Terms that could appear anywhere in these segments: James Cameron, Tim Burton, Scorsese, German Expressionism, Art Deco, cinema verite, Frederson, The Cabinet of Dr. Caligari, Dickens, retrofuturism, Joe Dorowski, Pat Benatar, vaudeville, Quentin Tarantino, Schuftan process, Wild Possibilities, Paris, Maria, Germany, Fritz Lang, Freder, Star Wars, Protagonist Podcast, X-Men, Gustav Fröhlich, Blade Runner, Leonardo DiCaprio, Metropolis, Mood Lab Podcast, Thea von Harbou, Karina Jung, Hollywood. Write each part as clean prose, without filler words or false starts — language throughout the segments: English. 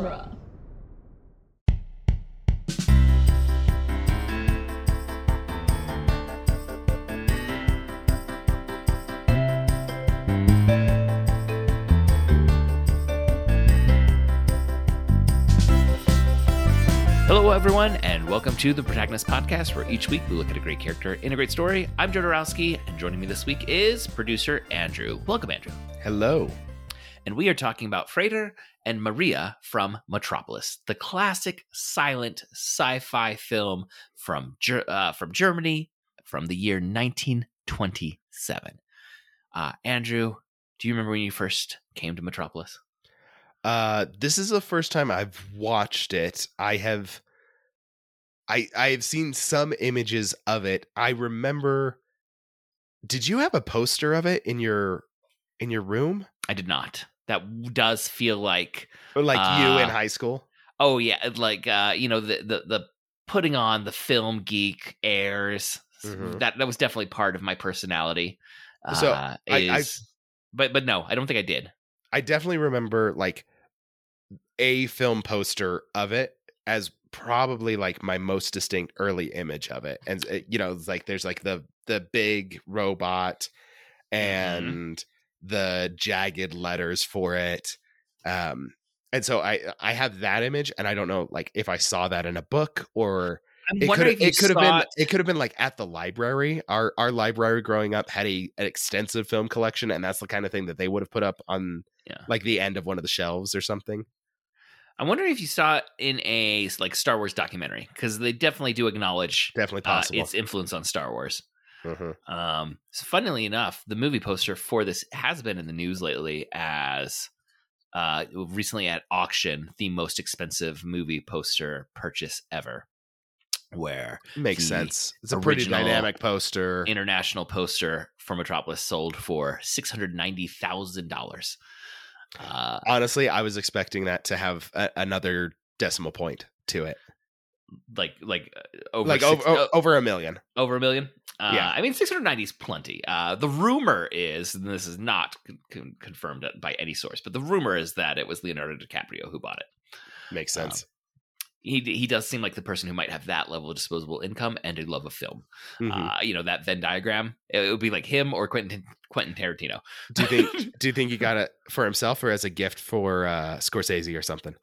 genre. Hello, everyone, and welcome to the Protagonist Podcast, where each week we look at a great character in a great story. I'm Joe Dorowski, and joining me this week is producer Andrew. Welcome, Andrew. Hello. And we are talking about Freder and Maria from Metropolis, the classic silent sci-fi film from Germany from the year 1927. Andrew, do you remember when you first came to Metropolis? This is the first time I've watched it. I have seen some images of it. I remember. Did you have a poster of it in your room? I did not. That does feel like you in high school. Oh yeah, the putting on the film geek airs. Mm-hmm. That was definitely part of my personality. So but no, I don't think I did. I definitely remember like a film poster of it as probably like my most distinct early image of it. And, you know, it's like there's like the big robot and the jagged letters for it. And so I have that image, and I don't know like if I saw that in a book or it could have been like at the library. Our library growing up had an extensive film collection, and that's the kind of thing that they would have put up on like the end of one of the shelves or something. I'm wondering if you saw it in a like Star Wars documentary, because they definitely do acknowledge its influence on Star Wars. Mm-hmm. So funnily enough, the movie poster for this has been in the news lately as recently at auction, the most expensive movie poster purchase ever. Where makes sense. It's a pretty dynamic poster. International poster for Metropolis sold for $690,000. Honestly, I was expecting that to have another decimal point to it, over a million. Over a million. Yeah, I mean 690 is plenty. The rumor is, and this is not confirmed by any source, but the rumor is that it was Leonardo DiCaprio who bought it. Makes sense. He does seem like the person who might have that level of disposable income and a love of film. Mm-hmm. That Venn diagram, it would be like him or Quentin Tarantino. Do you think he got it for himself or as a gift for Scorsese or something?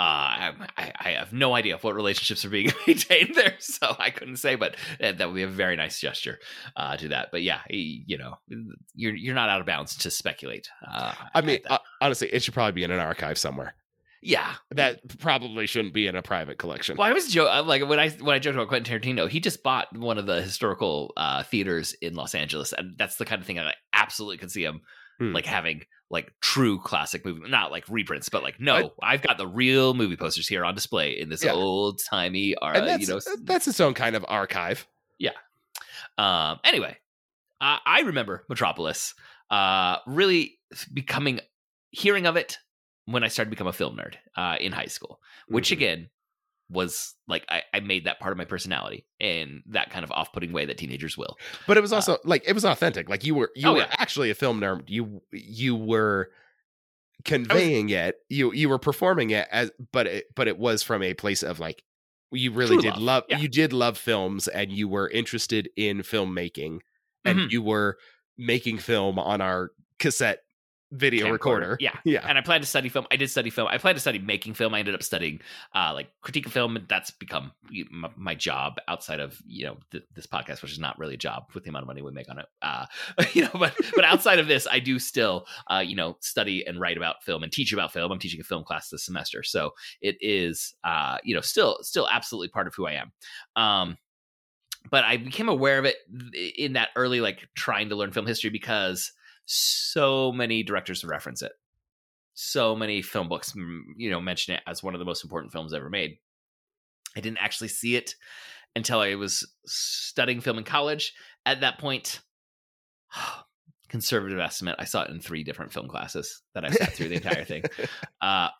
I have no idea what relationships are being maintained there, so I couldn't say. But that would be a very nice gesture to that. But yeah, you're not out of bounds to speculate. I mean, honestly, it should probably be in an archive somewhere. Yeah, that probably shouldn't be in a private collection. Well, I was joking, like when I joked about Quentin Tarantino, he just bought one of the historical theaters in Los Angeles, and that's the kind of thing I absolutely could see him like having like true classic movie, not like reprints, but like I've got the real movie posters here on display in this old timey, that's its own kind of archive. Yeah. Anyway, I remember Metropolis really hearing of it when I started to become a film nerd in high school, which again was like I made that part of my personality in that kind of off-putting way that teenagers will. But it was also like it was authentic. Like you were actually a film nerd. You were conveying it. You were performing it as, but it was from a place of like you really did love. Yeah. You did love films, and you were interested in filmmaking, and you were making film on our cassette video recorder. Yeah. And I planned to study film. I did study film. I planned to study making film. I ended up studying like critique of film. And that's become my job outside of, this podcast, which is not really a job with the amount of money we make on it. But outside of this, I do still, study and write about film and teach about film. I'm teaching a film class this semester. So it is, still absolutely part of who I am. But I became aware of it in that early, like trying to learn film history because so many directors reference it. So many film books, mention it as one of the most important films ever made. I didn't actually see it until I was studying film in college. At that point, conservative estimate, I saw it in 3 different film classes that I sat through the entire thing.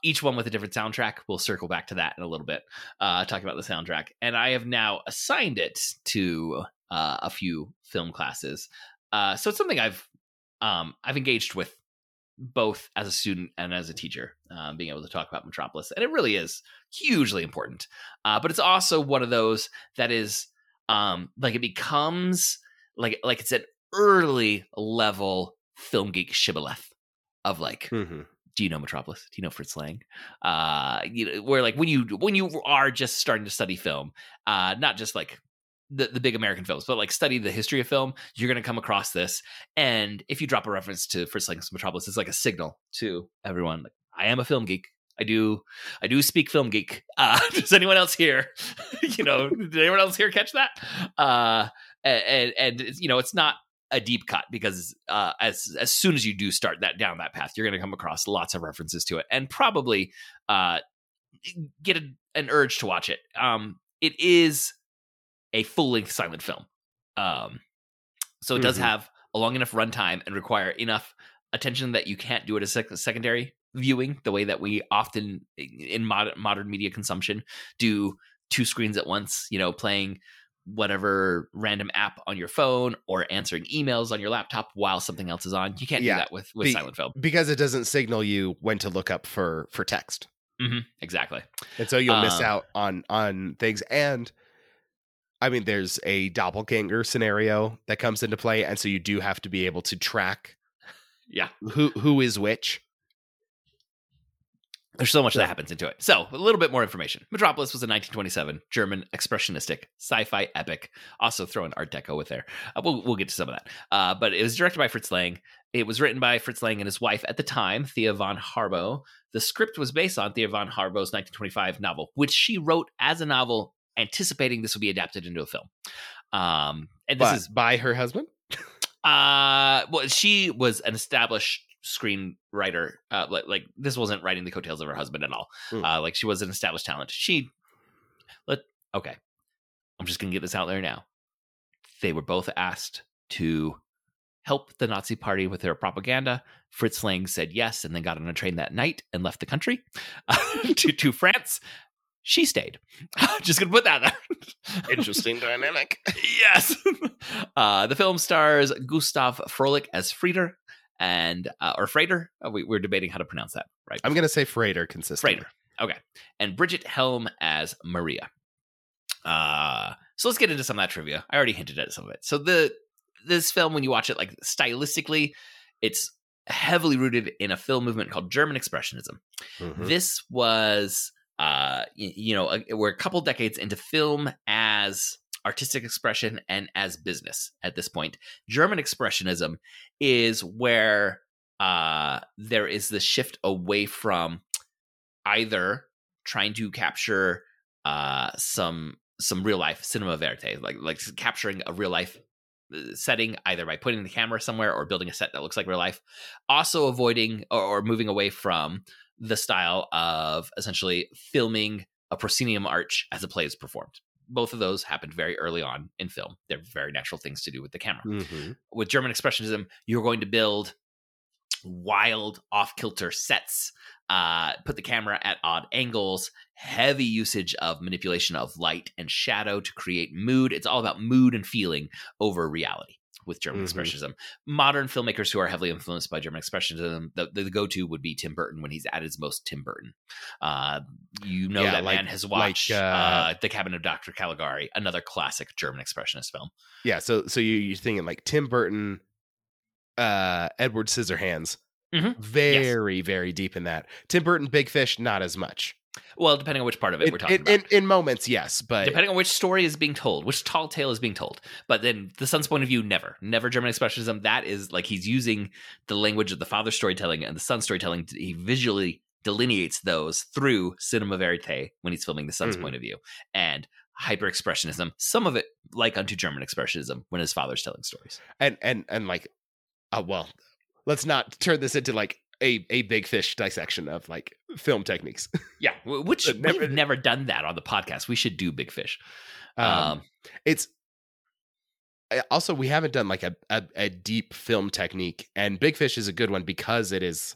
Each one with a different soundtrack. We'll circle back to that in a little bit, talking about the soundtrack. And I have now assigned it to a few film classes. So it's something I've engaged with both as a student and as a teacher, being able to talk about Metropolis. And it really is hugely important. But it's also one of those that is like it becomes like it's an early level film geek shibboleth of like, do you know Metropolis? Do you know Fritz Lang? You know, where like when you are just starting to study film, not just like the big American films, but like study the history of film, you're going to come across this. And if you drop a reference to Fritz Lang's Metropolis, it's like a signal to everyone. Like, I am a film geek. I do speak film geek. Does anyone else here, you know, did anyone else here catch that? And you know, it's not a deep cut because as soon as you do start that down that path, you're going to come across lots of references to it and probably get an urge to watch it. It is a full-length silent film. So it does have a long enough runtime and require enough attention that you can't do it as secondary viewing the way that we often in modern media consumption do two screens at once, you know, playing whatever random app on your phone or answering emails on your laptop while something else is on. You can't do that with silent film because it doesn't signal you when to look up for text. Exactly. And so you'll miss out on things. And I mean, there's a doppelganger scenario that comes into play. And so you do have to be able to track who is which. There's so much that happens into it. So a little bit more information. Metropolis was a 1927 German expressionistic sci-fi epic. Also throw in Art Deco with there. We'll get to some of that. But it was directed by Fritz Lang. It was written by Fritz Lang and his wife at the time, Thea von Harbou. The script was based on Thea von Harbou's 1925 novel, which she wrote as a novel, anticipating this would be adapted into a film. And this is by her husband? Well, she was an established screenwriter, like this wasn't riding the coattails of her husband at all. Like she was an established talent. Okay, I'm just gonna get this out there now. They were both asked to help the Nazi party with their propaganda. Fritz Lang said yes and then got on a train that night and left the country to France. She stayed. Just going to put that there. Interesting dynamic. Yes. The film stars Gustav Fröhlich as Freder, and or Freder. We're debating how to pronounce that, right? I'm going to say Freder consistently. Freder. Okay. And Bridget Helm as Maria. So let's get into some of that trivia. I already hinted at some of it. So this film, when you watch it, like stylistically, it's heavily rooted in a film movement called German Expressionism. This was... you know, we're a couple decades into film as artistic expression and as business at this point. German Expressionism is where there is the shift away from either trying to capture some real life cinema verite, like capturing a real life setting either by putting the camera somewhere or building a set that looks like real life. Also avoiding or moving away from the style of essentially filming a proscenium arch as a play is performed. Both of those happened very early on in film. They're very natural things to do with the camera. With German Expressionism, you're going to build wild off-kilter sets, put the camera at odd angles, heavy usage of manipulation of light and shadow to create mood. It's all about mood and feeling over reality with German Expressionism. Modern filmmakers who are heavily influenced by German Expressionism, the go-to would be Tim Burton when he's at his most Tim Burton. You know, that like, man has watched like, The Cabinet of Dr. Caligari, another classic German Expressionist film. Yeah, so you're thinking like Tim Burton, Edward Scissorhands, very, very deep in that. Tim Burton, Big Fish, not as much. Well, depending on which part of it we're talking about. In moments, yes, but... Depending on which story is being told, which tall tale is being told. But then the son's point of view, never. Never German Expressionism. That is, like, he's using the language of the father's storytelling and the son's storytelling. He visually delineates those through cinema verite when he's filming the son's point of view. And hyper-expressionism, some of it like unto German Expressionism when his father's telling stories. And like, well, let's not turn this into, like, a Big Fish dissection of like film techniques. Which we've never done that on the podcast. We should do Big Fish. It's also, we haven't done like a deep film technique, and Big Fish is a good one because it is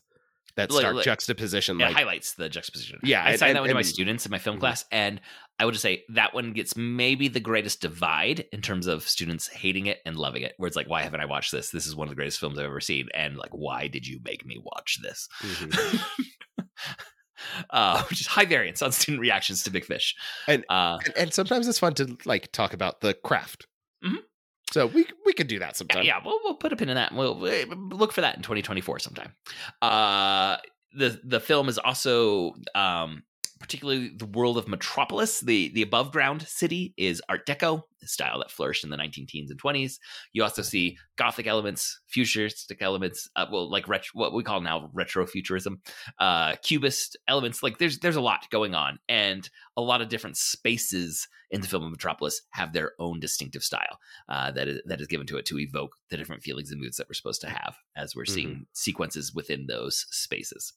that stark juxtaposition. It highlights the juxtaposition. Yeah. I assigned that one to my students in my film class, and I would just say that one gets maybe the greatest divide in terms of students hating it and loving it, where it's like, why haven't I watched this? This is one of the greatest films I've ever seen. And like, why did you make me watch this? Mm-hmm. Which is high variance on student reactions to Big Fish. And sometimes it's fun to like talk about the craft. Mm-hmm. So we could do that sometime. Yeah, we'll put a pin in that. And we'll look for that in 2024 sometime. The film is also particularly the world of Metropolis. The above ground city is Art Deco, a style that flourished in the 1910s and 20s. You also see Gothic elements, futuristic elements, what we call now retrofuturism, Cubist elements. Like there's a lot going on, and a lot of different spaces in the film of Metropolis have their own distinctive style that is given to it to evoke the different feelings and moods that we're supposed to have as we're seeing sequences within those spaces.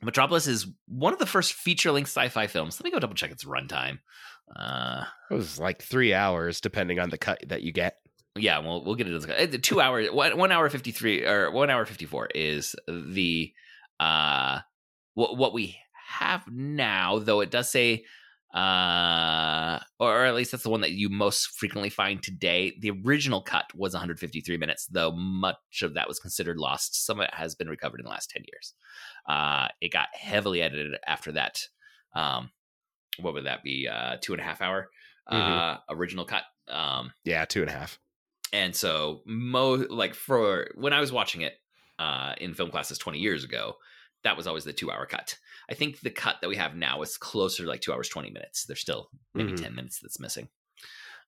Metropolis is one of the first feature-length sci-fi films. Let me go double check its runtime. It was like 3 hours, depending on the cut that you get. Yeah, we'll get into the 2 hours. 1 hour 53 or 1 hour 54 is the what we have now. Though it does say, or at least that's the one that you most frequently find today. The original cut was 153 minutes, though much of that was considered lost. Some of it has been recovered in the last 10 years. It got heavily edited after that. What would that be? 2.5 hour original cut. 2.5. And so for when I was watching it in film classes 20 years ago, that was always the 2 hour cut. I think the cut that we have now is closer to like 2 hours, 20 minutes. There's still maybe 10 minutes that's missing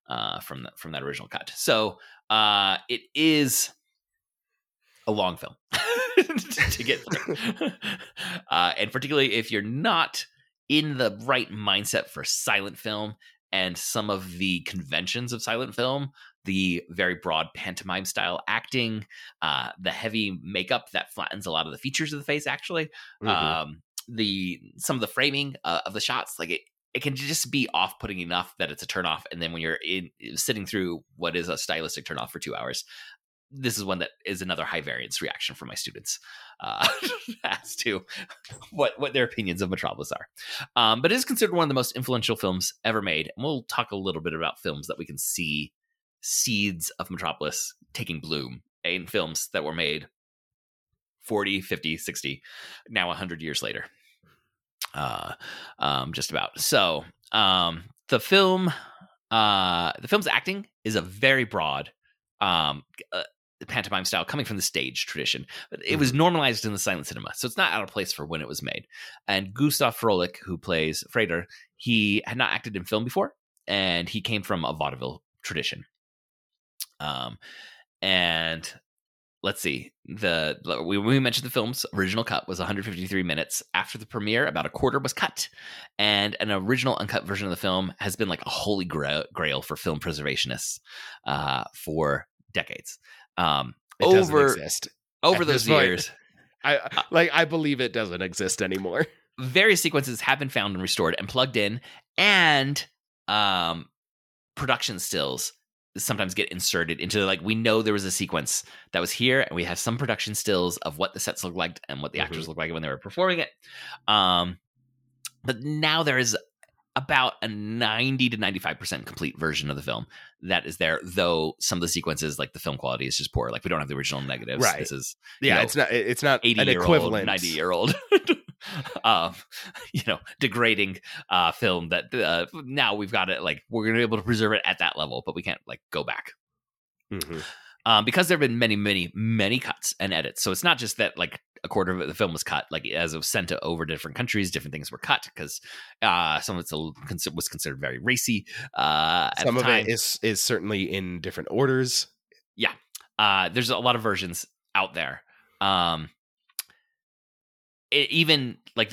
from that original cut. So it is a long film to get through. And particularly if you're not in the right mindset for silent film and some of the conventions of silent film, the very broad pantomime style acting, the heavy makeup that flattens a lot of the features of the face, actually, some of the framing of the shots, like it can just be off-putting enough that it's a turnoff. And then when you're sitting through what is a stylistic turnoff for 2 hours, this is one that is another high variance reaction from my students as to what their opinions of Metropolis are. But it is considered one of the most influential films ever made. And we'll talk a little bit about films that we can see seeds of Metropolis taking bloom in films that were made 40, 50, 60, now 100 years later. Just about. So, the film's acting is a very broad pantomime style coming from the stage tradition. It was normalized in the silent cinema, so it's not out of place for when it was made. And Gustav Fröhlich, who plays Freder, he had not acted in film before, and he came from a vaudeville tradition. And let's see, we mentioned the film's original cut was 153 minutes. After the premiere, about a quarter was cut, and an original uncut version of the film has been like a holy grail for film preservationists for decades. It doesn't exist. Over those years, I believe it doesn't exist anymore. Various sequences have been found and restored and plugged in, and production stills sometimes get inserted into we know there was a sequence that was here, and we have some production stills of what the sets look like and what the actors look like when they were performing it. But now there is about a 90 to 95% complete version of the film that is there, though some of the sequences, like the film quality is just poor. Like we don't have the original negatives. Right. This is, it's not 80 an equivalent 90-year-old, degrading film that now we've got it. Like we're going to be able to preserve it at that level, but we can't go back because there've been many, many, many cuts and edits. So it's not just that a quarter of the film was cut, as it was sent over to different countries, different things were cut because some of it was considered very racy. Some of it is certainly in different orders. Yeah. There's a lot of versions out there. There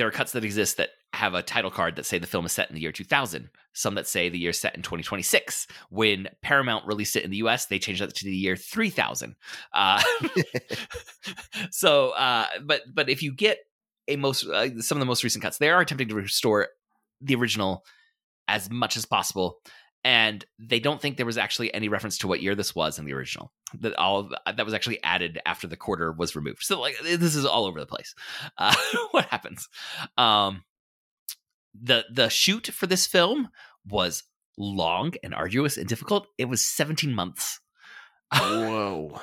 are cuts that exist that have a title card that say the film is set in the year 2000. Some that say the year set in 2026. When Paramount released it in the US, they changed that to the year 3000. But if you get some of the most recent cuts, they are attempting to restore the original as much as possible. And they don't think there was actually any reference to what year this was in the original. That all that was actually added after the quarter was removed. So like this is all over the place. What happens? The shoot for this film was long and arduous and difficult. It was 17 months. Whoa.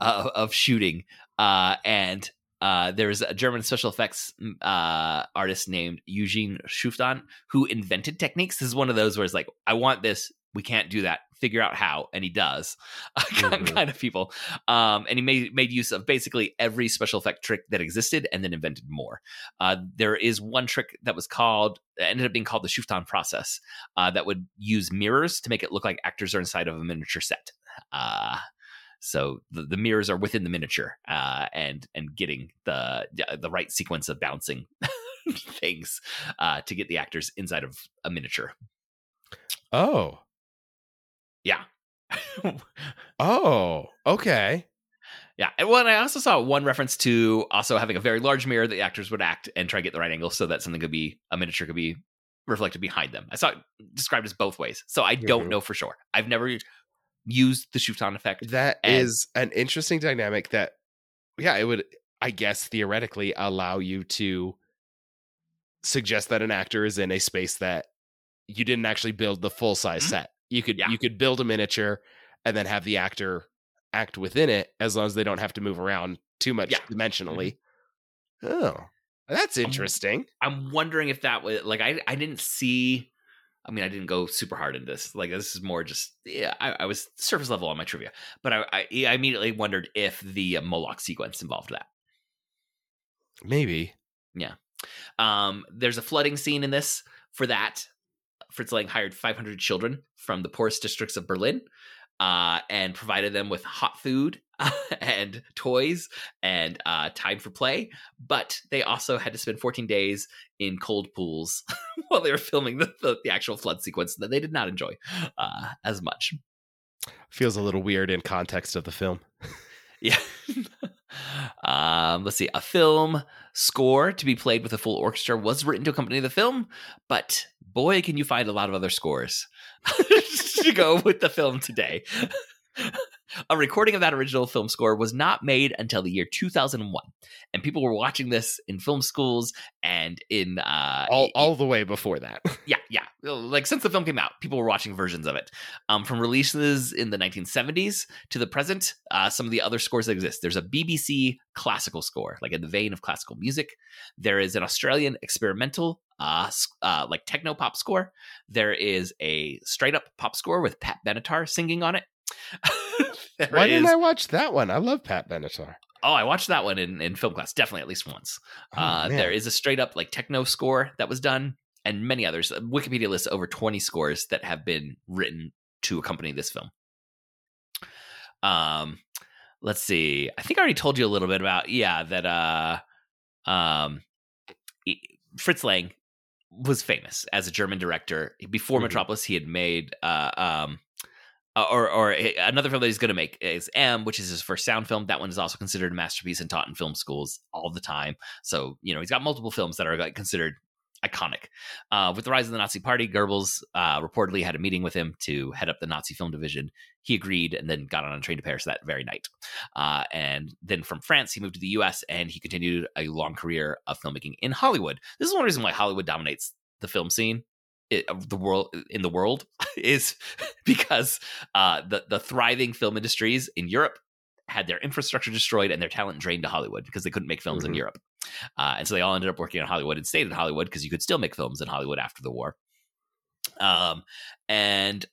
Of shooting. There's a German special effects artist named Eugene Schuftan who invented techniques. This is one of those where it's like, I want this. We can't do that. Figure out how. And he does. Mm-hmm. Kind of people. And he made use of basically every special effect trick that existed and then invented more. There is one trick that was ended up being called the Schuftan process that would use mirrors to make it look like actors are inside of a miniature set. So the mirrors are within the miniature and getting the right sequence of bouncing things to get the actors inside of a miniature. Oh. Yeah. Oh, okay. Yeah. And well, I also saw one reference to also having a very large mirror that the actors would act and try to get the right angle so that something could be, a miniature could be reflected behind them. I saw it described as both ways. So I don't know for sure. I've never used the Schuftan effect. That is an interesting dynamic that, yeah, it would, I guess, theoretically allow you to suggest that an actor is in a space that you didn't actually build the full size set. You could build a miniature and then have the actor act within it as long as they don't have to move around too much dimensionally. Oh, that's interesting. I'm wondering if that was like, I didn't see. I mean, I didn't go super hard into this. Like, this is more just, I was surface level on my trivia. But I immediately wondered if the Moloch sequence involved that. Maybe. Yeah. There's a flooding scene in this. For that, Fritz Lang hired 500 children from the poorest districts of Berlin and provided them with hot food and toys and time for play. But they also had to spend 14 days in cold pools while they were filming the actual flood sequence that they did not enjoy as much. Feels a little weird in context of the film. Yeah. Let's see. A film score to be played with a full orchestra was written to accompany the film, but boy, can you find a lot of other scores to go with the film today. A recording of that original film score was not made until the year 2001, and people were watching this in film schools and in all the way before that. Yeah, like since the film came out, people were watching versions of it. From releases in the 1970s to the present, some of the other scores that exist. There's a BBC classical score, like in the vein of classical music. There is an Australian experimental like techno pop score. There is a straight up pop score with Pat Benatar singing on it. Why didn't I watch that one? I love Pat Benatar. Oh, I watched that one in film class, definitely at least once. There is a straight up like techno score that was done, and many others. Wikipedia lists over 20 scores that have been written to accompany this film. Let's see. I think I already told you a little bit about that. Fritz Lang was famous as a German director. Before Metropolis, he had made or another film that he's going to make is M, which is his first sound film. That one is also considered a masterpiece and taught in film schools all the time. So, you know, he's got multiple films that are like considered iconic. With the rise of the Nazi Party, Goebbels reportedly had a meeting with him to head up the Nazi film division. He agreed and then got on a train to Paris that very night. And then from France, he moved to the U.S. and he continued a long career of filmmaking in Hollywood. This is one reason why Hollywood dominates the film scene. The world is because the thriving film industries in Europe had their infrastructure destroyed and their talent drained to Hollywood because they couldn't make films in Europe. And so they all ended up working in Hollywood and stayed in Hollywood because you could still make films in Hollywood after the war. And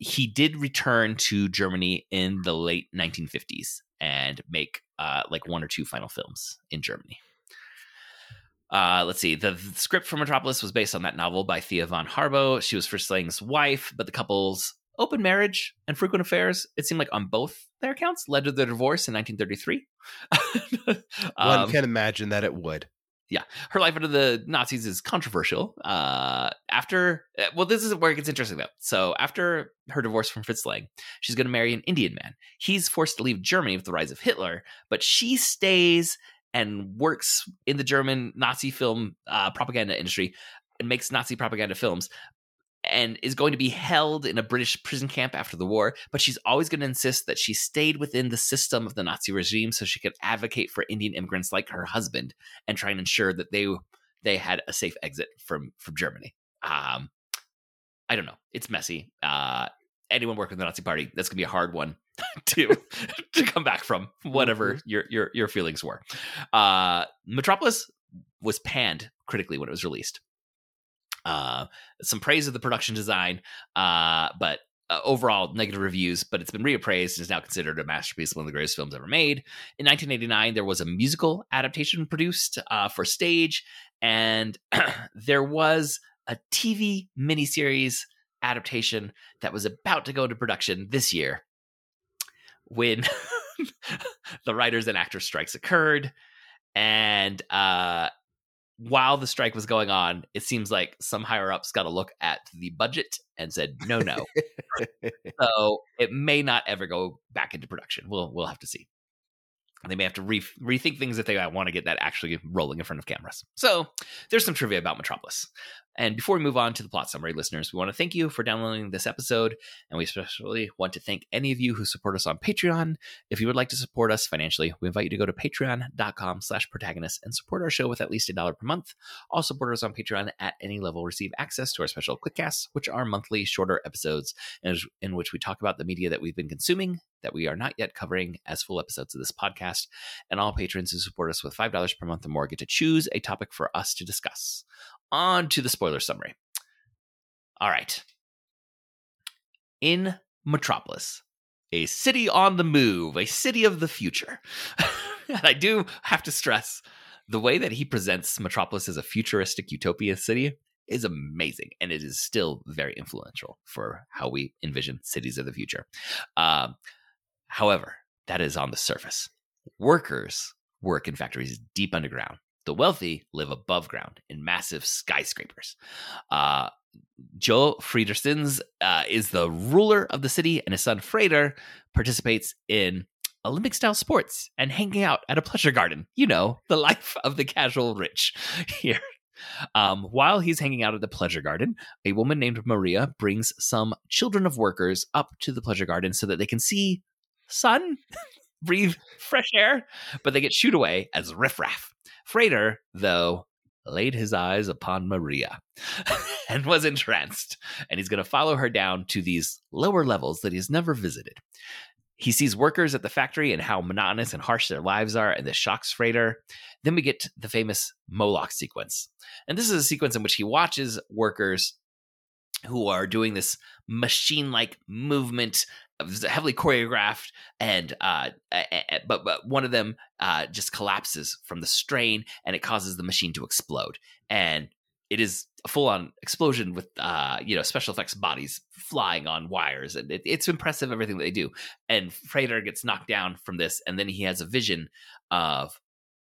he did return to Germany in the late 1950s and make like one or two final films in Germany. Let's see. The script for Metropolis was based on that novel by Thea von Harbou. She was Fritz Lang's wife, but the couple's open marriage and frequent affairs, it seemed like on both their accounts, led to their divorce in 1933. One can imagine that it would. Yeah. Her life under the Nazis is controversial. This is where it gets interesting, though. So after her divorce from Fritz Lang, she's going to marry an Indian man. He's forced to leave Germany with the rise of Hitler, but she stays and works in the German Nazi film propaganda industry and makes Nazi propaganda films. and is going to be held in a British prison camp after the war, but she's always going to insist that she stayed within the system of the Nazi regime so she could advocate for Indian immigrants like her husband and try and ensure that they had a safe exit from Germany. I don't know. It's messy. Anyone working in the Nazi Party, that's going to be a hard one to come back from, whatever your feelings were. Metropolis was panned critically when it was released. Some praise of the production design, but overall negative reviews, but it's been reappraised and is now considered a masterpiece, one of the greatest films ever made. In 1989, there was a musical adaptation produced for stage, and there was a TV miniseries adaptation that was about to go into production this year when the writers and actors strikes occurred. And while the strike was going on, it seems like some higher ups got a look at the budget and said, no. So it may not ever go back into production. We'll have to see. They may have to rethink things if they want to get that actually rolling in front of cameras. So there's some trivia about Metropolis. And before we move on to the plot summary, listeners, we want to thank you for downloading this episode. And we especially want to thank any of you who support us on Patreon. If you would like to support us financially, we invite you to go to patreon.com/protagonist and support our show with at least $1 per month. All supporters on Patreon at any level receive access to our special quickcasts, which are monthly shorter episodes in which we talk about the media that we've been consuming that we are not yet covering as full episodes of this podcast. And all patrons who support us with $5 per month or more get to choose a topic for us to discuss. On to the spoiler summary. All right. In Metropolis, a city on the move, a city of the future. And I do have to stress, the way that he presents Metropolis as a futuristic utopia city is amazing, and it is still very influential for how we envision cities of the future. However, that is on the surface. Workers work in factories deep underground. The wealthy live above ground in massive skyscrapers. Joe Friedersens is the ruler of the city, and his son Freder participates in Olympic-style sports and hanging out at a pleasure garden. You know, the life of the casual rich here. While he's hanging out at the pleasure garden, a woman named Maria brings some children of workers up to the pleasure garden so that they can see sun, breathe fresh air, but they get shooed away as riffraff. Freder, though, laid his eyes upon Maria and was entranced, and he's going to follow her down to these lower levels that he's never visited. He sees workers at the factory and how monotonous and harsh their lives are, and this shocks Freder. Then we get the famous Moloch sequence. And this is a sequence in which he watches workers who are doing this machine-like movement, heavily choreographed, and but one of them just collapses from the strain, and it causes the machine to explode. And it is a full-on explosion with, special effects bodies flying on wires. And it's impressive, everything that they do. And Freder gets knocked down from this, and then he has a vision of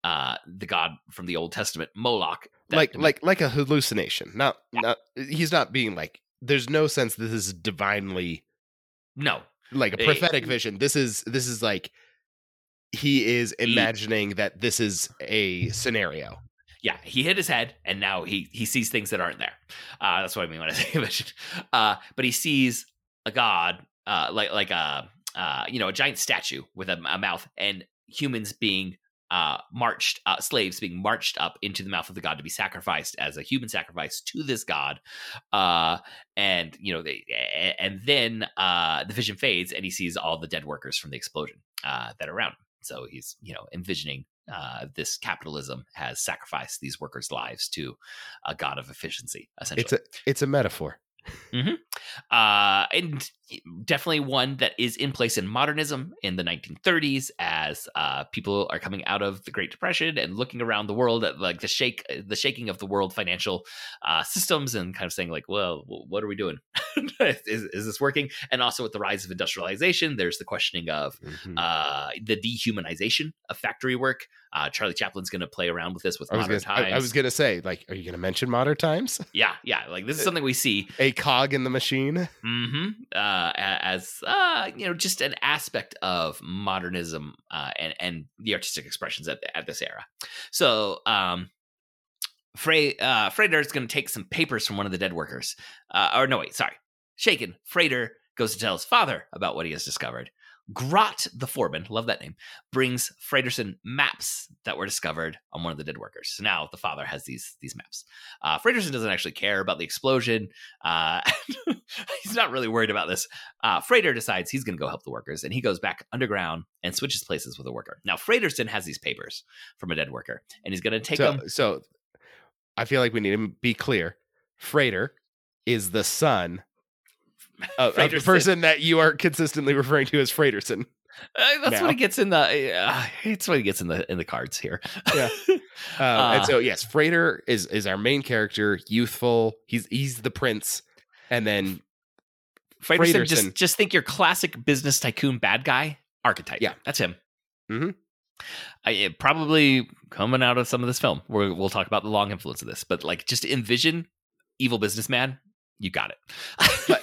the god from the Old Testament, Moloch. Like a hallucination. Not he's not being like, there's no sense this is divinely... No. Like a prophetic vision. This is like, he is imagining that this is a scenario. Yeah, he hit his head, and now he sees things that aren't there. That's what I mean when I say vision. But he sees a god, a giant statue with a mouth, and humans being slaves being marched up into the mouth of the god to be sacrificed as a human sacrifice to this god. And then the vision fades, and he sees all the dead workers from the explosion that are around him. So he's envisioning. This capitalism has sacrificed these workers' lives to a god of efficiency, essentially. It's a metaphor. Mm-hmm. And definitely one that is in place in modernism in the 1930s as people are coming out of the Great Depression and looking around the world at like the shaking of the world financial systems and kind of saying like, well, what are we doing? is this working? And also with the rise of industrialization, there's the questioning of the dehumanization of factory work. Charlie Chaplin's going to play around with this with modern times. I was going to say, like, are you going to mention modern times? Yeah. Like, this is something we see. A cog in the machine. Mm-hmm. As just an aspect of modernism and the artistic expressions at this era. So Freder is going to take some papers from one of the dead workers. Shaken, Freder goes to tell his father about what he has discovered. Grot, the foreman, love that name, brings Frederson maps that were discovered on one of the dead workers. So now the father has these maps. Frederson doesn't actually care about the explosion. He's not really worried about this. Freder decides he's going to go help the workers, and he goes back underground and switches places with a worker. Now, Frederson has these papers from a dead worker, and he's going to take them. So I feel like we need to be clear. Freder is the son of the person that you are consistently referring to as Frederson. What he gets in the. It's what he gets in the cards here. Yeah. And so yes, Freder is our main character, youthful. He's the prince, and then Frederson. Just think your classic business tycoon bad guy archetype. Yeah, that's him. Mm-hmm. Probably coming out of some of this film, where we'll talk about the long influence of this, but like just envision evil businessman. You got it. But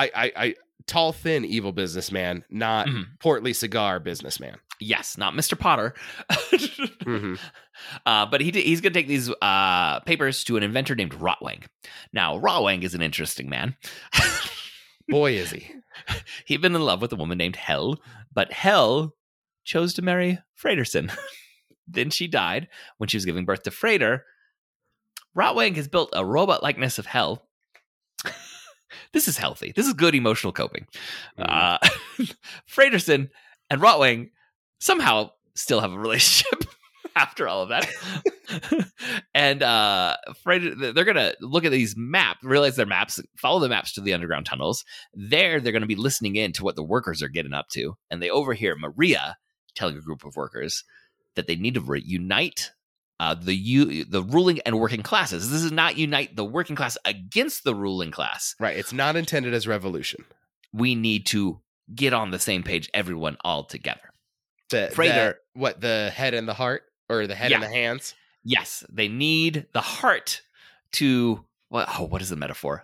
I tall, thin, evil businessman, not portly cigar businessman. Yes, not Mr. Potter. Mm-hmm. But he's going to take these papers to an inventor named Rotwang. Now, Rotwang is an interesting man. Boy, is he. He'd been in love with a woman named Hel, but Hel chose to marry Frederson. Then she died when she was giving birth to Freder. Rotwang has built a robot likeness of Hel. This is healthy. This is good emotional coping. Frederson and Rotwang somehow still have a relationship after all of that. And they're going to look at these maps, realize their maps, follow the maps to the underground tunnels. There, they're going to be listening in to what the workers are getting up to. And they overhear Maria telling a group of workers that they need to reunite the ruling and working classes. This is not unite the working class against the ruling class. Right. It's not intended as revolution. We need to get on the same page, everyone, all together. The head and the heart, or the head and the hands? Yes. They need the heart to... what is the metaphor?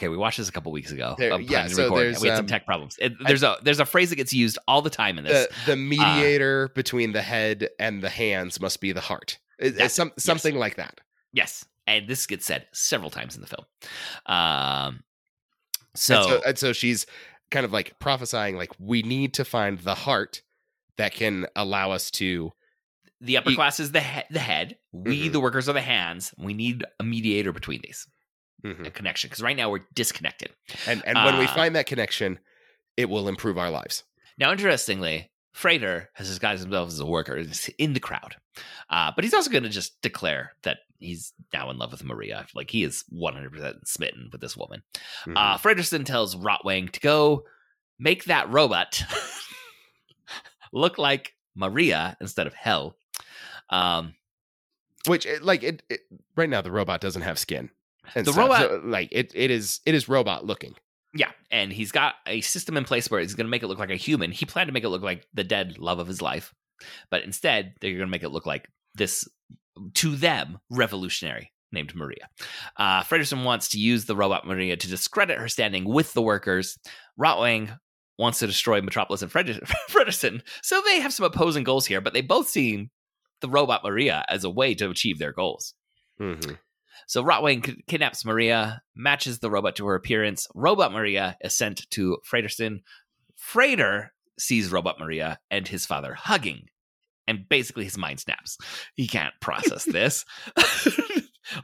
We watched this a couple weeks ago. We had some tech problems. There's a phrase that gets used all the time in this. The mediator between the head and the hands must be the heart. Something like that. Yes, and this gets said several times in the film. So she's kind of like prophesying, like we need to find the heart that can allow us to. The upper class is the head. We, the workers, are the hands. We need a mediator between these, a connection. Because right now we're disconnected. And when we find that connection, it will improve our lives. Now, interestingly, Freder has disguised himself as a worker in the crowd. But he's also going to just declare that he's now in love with Maria. Like, he is 100% smitten with this woman. Frederson tells Rotwang to go make that robot look like Maria instead of Hel. Which right now the robot doesn't have skin. It is robot looking. Yeah, and he's got a system in place where he's going to make it look like a human. He planned to make it look like the dead love of his life, but instead they're going to make it look like this to them revolutionary named Maria. Frederson wants to use the robot Maria to discredit her standing with the workers. Rotwang wants to destroy Metropolis and Frederson, so they have some opposing goals here, but they both seem the robot Maria as a way to achieve their goals. So Rotwang kidnaps Maria, matches the robot to her appearance. Robot Maria is sent to Frederson. Freder sees robot Maria and his father hugging, and basically his mind snaps. He can't process this.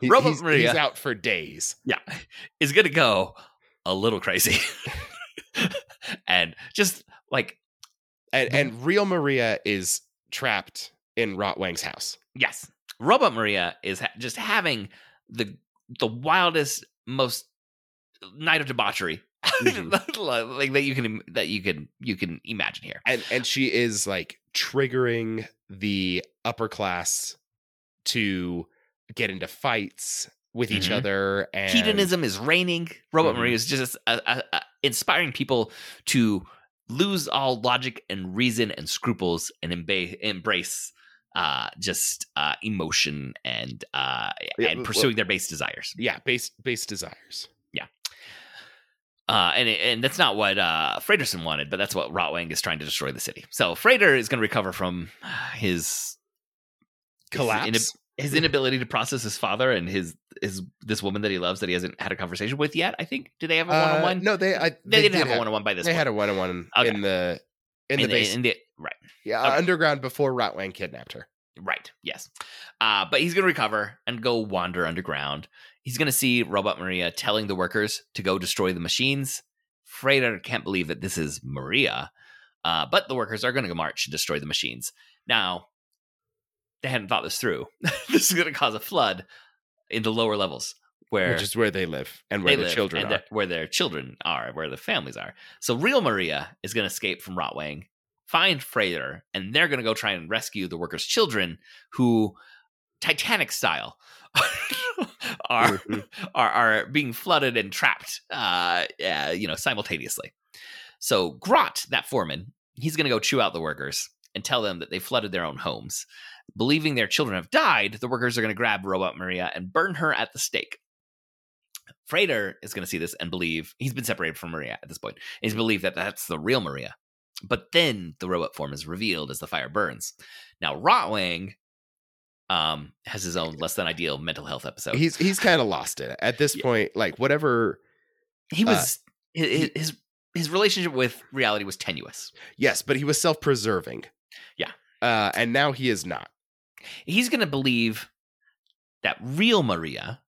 Robot Maria, he's out for days. Yeah, is going to go a little crazy. And just like... And real Maria is trapped in Rotwang's house. Yes. Robot Maria is just having the wildest, most night of debauchery like that you can imagine here. And she is like triggering the upper class to get into fights with each other. And hedonism is reigning. Robot Maria is just inspiring people to lose all logic and reason and scruples and embrace emotion and pursuing their base desires. Yeah, base desires. Yeah. And that's not what Frederson wanted, but that's what Rotwang is trying to destroy the city. So Freder is going to recover from his collapse. his inability to process his father and his this woman that he loves that he hasn't had a conversation with yet. I think. Do they have a one-on-one? No, they didn't have a one-on-one by this. They had a one-on-one in the basement, right? Yeah, okay. Underground before Rotwang kidnapped her. Right. Yes. But he's going to recover and go wander underground. He's going to see Robot Maria telling the workers to go destroy the machines. Freder can't believe that this is Maria, but the workers are going to march and destroy the machines. Now, they hadn't thought this through. This is going to cause a flood in the lower levels, which is where they live and where their children are. Where their children are, where their families are. So real Maria is going to escape from Rotwang, find Freder, and they're going to go try and rescue the workers' children who, Titanic style, are being flooded and trapped, simultaneously. So Grot, that foreman, he's going to go chew out the workers and tell them that they flooded their own homes. Believing their children have died, the workers are going to grab Robot Maria and burn her at the stake. Freder is going to see this and believe he's been separated from Maria at this point. He's believed that that's the real Maria. But then the robot form is revealed as the fire burns. Now, Rotwang has his own less than ideal mental health episode. He's kind of lost it at this point. Like, whatever he was, his relationship with reality was tenuous. Yes, but he was self-preserving. Yeah. And now he is not. He's going to believe that real Maria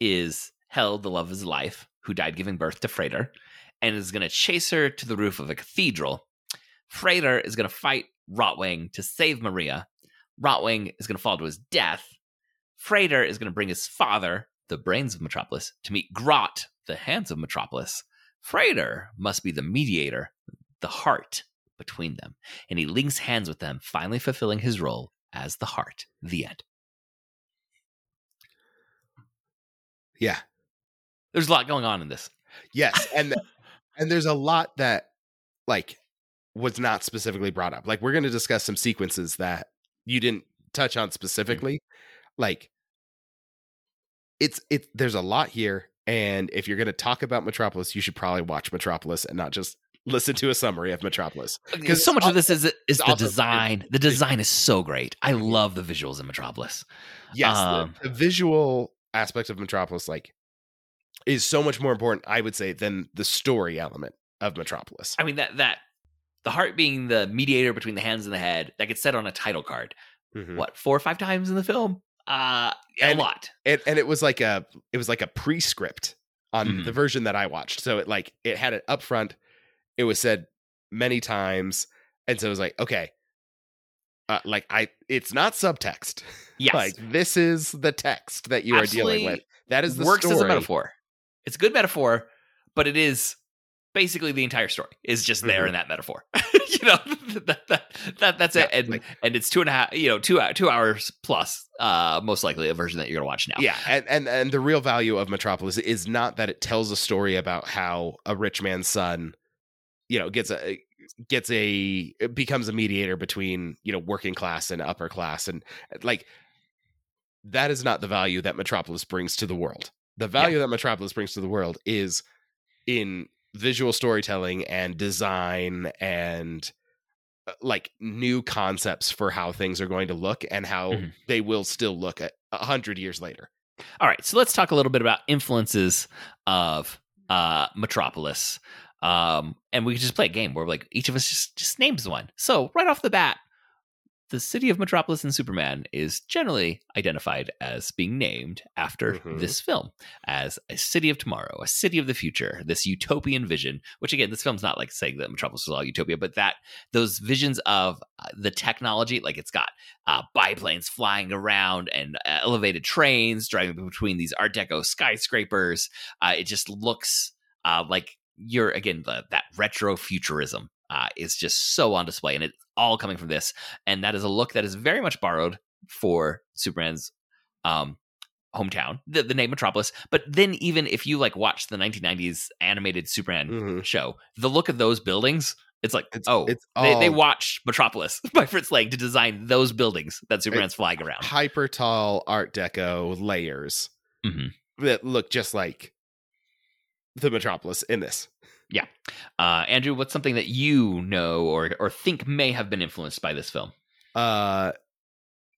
is Hel, the love of his life, who died giving birth to Freder, and is going to chase her to the roof of a cathedral. Freder is going to fight Rotwang to save Maria. Rotwang is going to fall to his death. Freder is going to bring his father, the brains of Metropolis, to meet Grot, the hands of Metropolis. Freder must be the mediator, the heart between them. And he links hands with them, finally fulfilling his role as the heart. The end. Yeah. There's a lot going on in this. Yes. And there's a lot that, like, was not specifically brought up. Like, we're going to discuss some sequences that you didn't touch on specifically. Mm-hmm. Like, there's a lot here. And if you're going to talk about Metropolis, you should probably watch Metropolis and not just listen to a summary of Metropolis. Because so much of this is the design. The design is so great. I love the visuals in Metropolis. Yes, the visual aspects of Metropolis, like, is so much more important, I would say, than the story element of Metropolis. I mean, that the heart being the mediator between the hands and the head, that gets said on a title card, mm-hmm. what, 4 or 5 times in the film? A lot. And it was like a prescript on mm-hmm. the version that I watched. So it had it up front. It was said many times. And so it was like, okay, it's not subtext. Yes. Like, this is the text that you absolutely are dealing with. That is the works story. As a metaphor. It's a good metaphor, but it is basically the entire story is just there mm-hmm. in that metaphor. You know, that's it. And it's 2.5, 2 hours plus, most likely a version that you're going to watch now. Yeah. And the real value of Metropolis is not that it tells a story about how a rich man's son, becomes a mediator between, working class and upper class. And like, that is not the value that Metropolis brings to the world. The value that Metropolis brings to the world is in visual storytelling and design and like new concepts for how things are going to look and how mm-hmm. they will still look at 100 years later. All right. So let's talk a little bit about influences of Metropolis. And we can just play a game where like each of us just names one. So right off the bat, the city of Metropolis in Superman is generally identified as being named after mm-hmm. this film as a city of tomorrow, a city of the future, this utopian vision, which again, this film's not like saying that Metropolis was all utopia, but that those visions of the technology, like it's got biplanes flying around and elevated trains driving between these Art Deco skyscrapers. It just looks like you're again, that retro futurism. Is just so on display, and it's all coming from this. And that is a look that is very much borrowed for Superman's hometown, the name Metropolis. But then even if you like watch the 1990s animated Superman mm-hmm. show, the look of those buildings, it's like, they watched Metropolis by Fritz Lang to design those buildings that Superman's flying around. Hyper tall Art Deco layers mm-hmm. that look just like the Metropolis in this. Yeah. Andrew, what's something that you know or think may have been influenced by this film?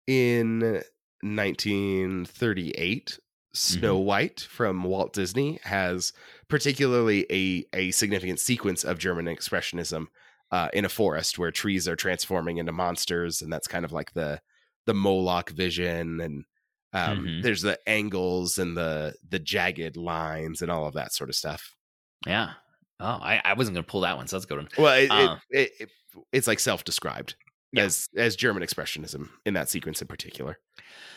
In 1938 Snow White from Walt Disney has particularly a significant sequence of German Expressionism in a forest where trees are transforming into monsters, and that's kind of like the Moloch vision, and there's the angles and the jagged lines and all of that sort of stuff. Yeah. Oh, I wasn't going to pull that one, so that's a good one. Well, it's like self-described as German Expressionism in that sequence in particular.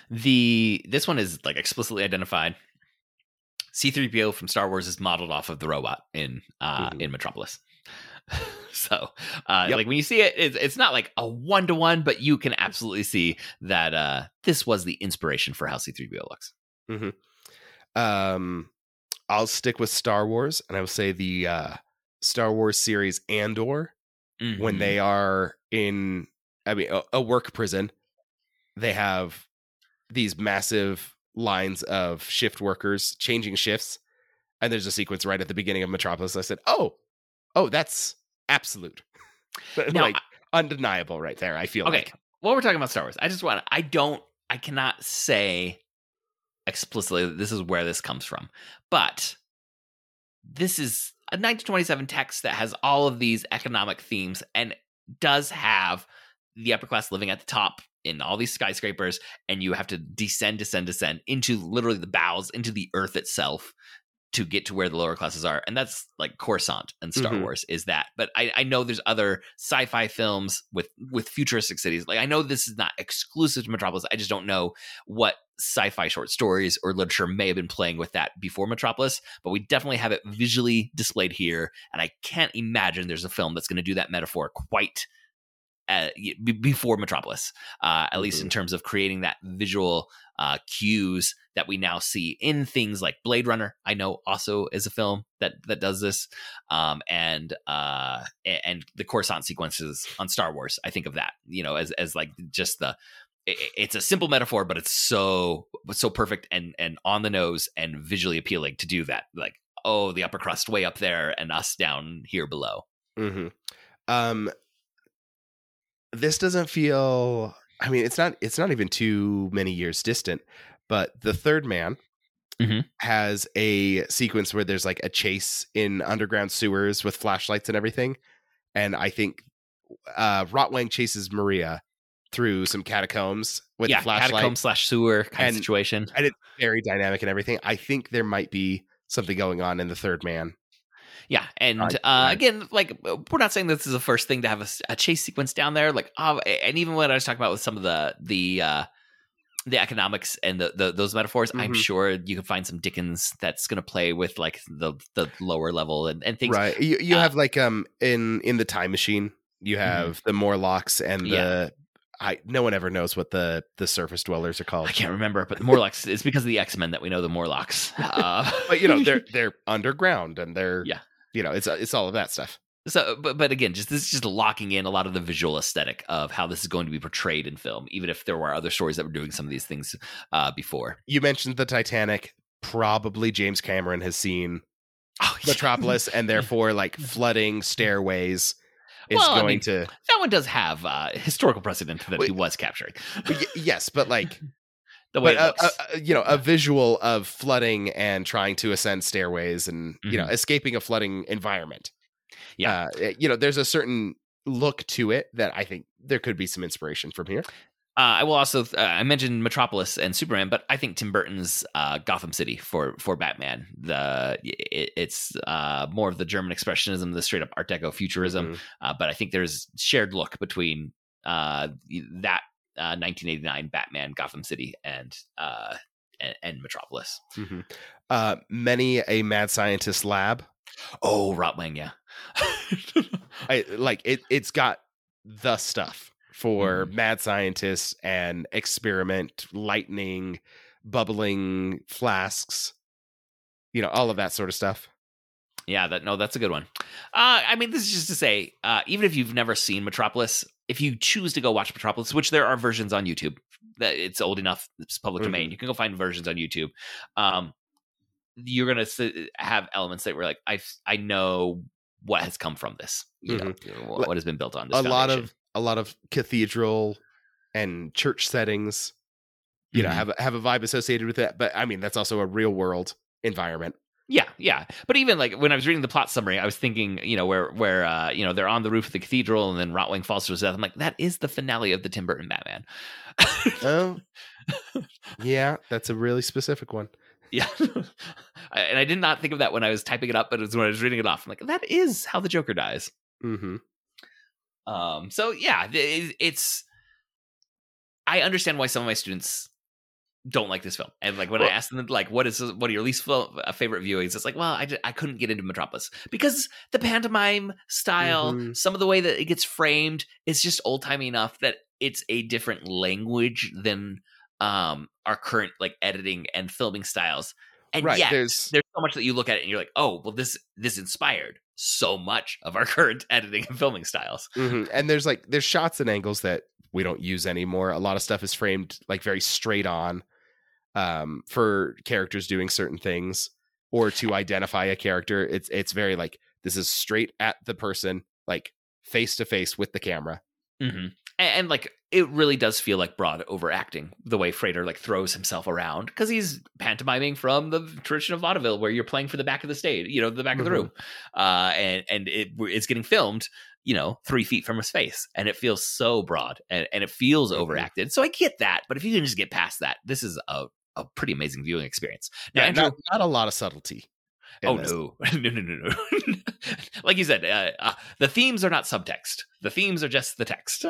This one is like explicitly identified. C-3PO from Star Wars is modeled off of the robot in Metropolis. So like when you see it, it's not like a one-to-one, but you can absolutely see that this was the inspiration for how C-3PO looks. I'll stick with Star Wars, and I will say the Star Wars series Andor, when they are in a work prison, they have these massive lines of shift workers changing shifts, and there's a sequence right at the beginning of Metropolis. I said, oh, that's absolute. Now, like undeniable right there, I feel like. While we're talking about Star Wars, I just want to, I cannot say explicitly that this is where this comes from, but this is a 1927 text that has all of these economic themes and does have the upper class living at the top in all these skyscrapers, and you have to descend into literally the bowels, into the earth itself, to get to where the lower classes are. And that's like Coruscant and Star Wars is that. But I know there's other sci-fi films with futuristic cities. Like, I know this is not exclusive to Metropolis. I just don't know what sci-fi short stories or literature may have been playing with that before Metropolis, but we definitely have it visually displayed here. And I can't imagine there's a film that's going to do that metaphor quite before Metropolis, at least in terms of creating that visual cues that we now see in things like Blade Runner. I know also is a film that does this, and the Coruscant sequences on Star Wars. I think of that, as like just it's a simple metaphor, but it's so perfect and on the nose and visually appealing to do that. Like, oh, the upper crust way up there and us down here below. This doesn't feel. I mean, it's not even too many years distant, but The Third Man has a sequence where there's like a chase in underground sewers with flashlights and everything. And I think Rotwang chases Maria through some catacombs with a flashlight. Catacomb/sewer kind of situation. And it's very dynamic and everything. I think there might be something going on in The Third Man. Yeah, and again, like, we're not saying this is the first thing to have a chase sequence down there. Like, and even what I was talking about with some of the economics and those metaphors, I'm sure you can find some Dickens that's going to play with like the lower level and things. Right, you have like in the Time Machine, you have the Morlocks and the. Yeah. No one ever knows what the surface dwellers are called. I can't remember, but the Morlocks. It's because of the X-Men that we know the Morlocks. But they're underground and they're it's all of that stuff. So, but again, this is locking in a lot of the visual aesthetic of how this is going to be portrayed in film, even if there were other stories that were doing some of these things before. You mentioned the Titanic. Probably James Cameron has seen Metropolis, and therefore like flooding stairways. That one does have historical precedent that he was capturing. Yes, but like the way it looks. A visual of flooding and trying to ascend stairways and escaping a flooding environment. Yeah, there's a certain look to it that I think there could be some inspiration from here. I will also I mentioned Metropolis and Superman, but I think Tim Burton's Gotham City for Batman, it's more of the German Expressionism, the straight up Art Deco futurism. But I think there's shared look between that 1989 Batman Gotham City and Metropolis. Many a mad scientist lab. Oh, Rotwang, yeah. It's got the stuff. For mad scientists and experiment, lightning, bubbling flasks, all of that sort of stuff. Yeah, that's a good one. I mean, this is just to say, even if you've never seen Metropolis, if you choose to go watch Metropolis, which there are versions on YouTube, it's old enough, it's public domain, you can go find versions on YouTube. You're going to have elements that were like, I know what has come from this, what has been built on this foundation. A lot of cathedral and church settings, you know, have a vibe associated with that. But I mean, that's also a real world environment. Yeah, yeah. But even like when I was reading the plot summary, I was thinking, you know, where you know, they're on the roof of the cathedral and then Rotwang falls to his death. I'm like, that is the finale of the Tim Burton Batman. Oh, yeah, that's a really specific one. Yeah. And I did not think of that when I was typing it up, but it was when I was reading it off. I'm like, that is how the Joker dies. Mm-hmm. So yeah, it's, I understand why some of my students don't like this film. And like when I asked them, like, what are your least favorite viewings? It's like, well, I couldn't get into Metropolis because the pantomime style, some of the way that it gets framed is just old timey enough that it's a different language than our current like editing and filming styles. And right, yet there's so much that you look at it and you're like, oh, well, this inspired so much of our current editing and filming styles. Mm-hmm. And there's shots and angles that we don't use anymore. A lot of stuff is framed like very straight on for characters doing certain things or to identify a character. It's very like, this is straight at the person, like face to face with the camera. Mm-hmm. And like, it really does feel like broad overacting the way Freder like throws himself around because he's pantomiming from the tradition of vaudeville where you're playing for the back of the stage, you know, the back of the room. And it's getting filmed, you know, 3 feet from his face, and it feels so broad and it feels overacted. So I get that. But if you can just get past that, this is a pretty amazing viewing experience. Now, yeah, Andrew, not a lot of subtlety. Oh, no. Like you said, the themes are not subtext. The themes are just the text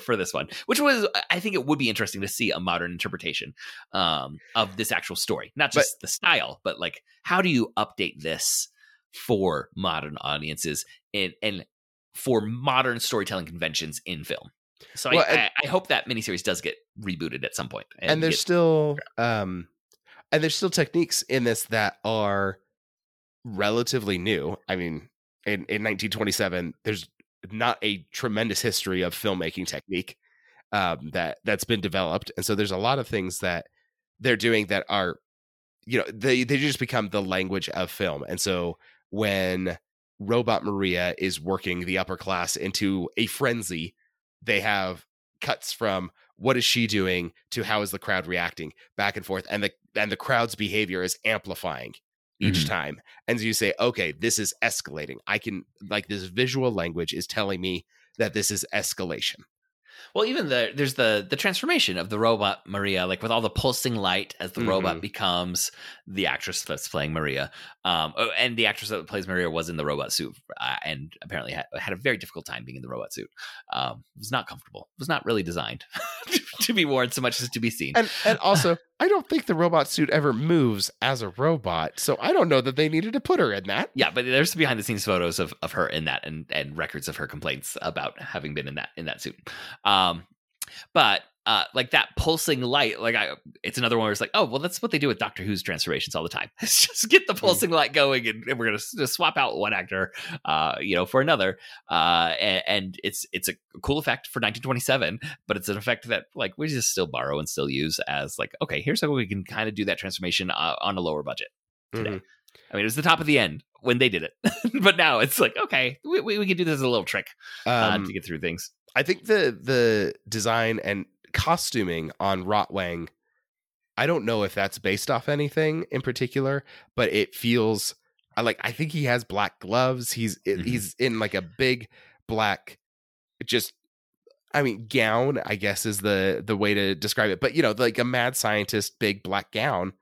for this one, which was, I think it would be interesting to see a modern interpretation of this actual story. Not just the style, but like, how do you update this for modern audiences and for modern storytelling conventions in film? So I hope that miniseries does get rebooted at some point. And there's still... And there's still techniques in this that are relatively new. I mean, in 1927, there's not a tremendous history of filmmaking technique that's been developed. And so there's a lot of things that they're doing that are, you know, they just become the language of film. And so when Robot Maria is working the upper class into a frenzy, they have cuts from what is she doing to how is the crowd reacting back and forth. And the crowd's behavior is amplifying each time. And so you say, okay, this is escalating. I can like this visual language is telling me that this is escalation. Well, even there's the transformation of the robot Maria, like with all the pulsing light as the robot becomes the actress that's playing Maria. And the actress that plays Maria was in the robot suit and apparently had a very difficult time being in the robot suit. It was not comfortable. It was not really designed to be worn so much as to be seen. And also, I don't think the robot suit ever moves as a robot. So I don't know that they needed to put her in that. Yeah, but there's behind the scenes photos of her in that and records of her complaints about having been in that suit. But like that pulsing light, like it's another one where it's like, oh, well, that's what they do with Doctor Who's transformations all the time. It's just get the pulsing light going and we're going to just swap out one actor, you know, for another. And it's a cool effect for 1927, but it's an effect that like we just still borrow and still use as like, okay, here's how we can kind of do that transformation on a lower budget today. I mean, it was the top of the end when they did it, but now it's like, okay, we can do this as a little trick to get through things. I think the design and costuming on Rotwang, I don't know if that's based off anything in particular, but it feels I think he has black gloves. He's in like a big black, gown, I guess is the way to describe it. But, you know, like a mad scientist, big black gown.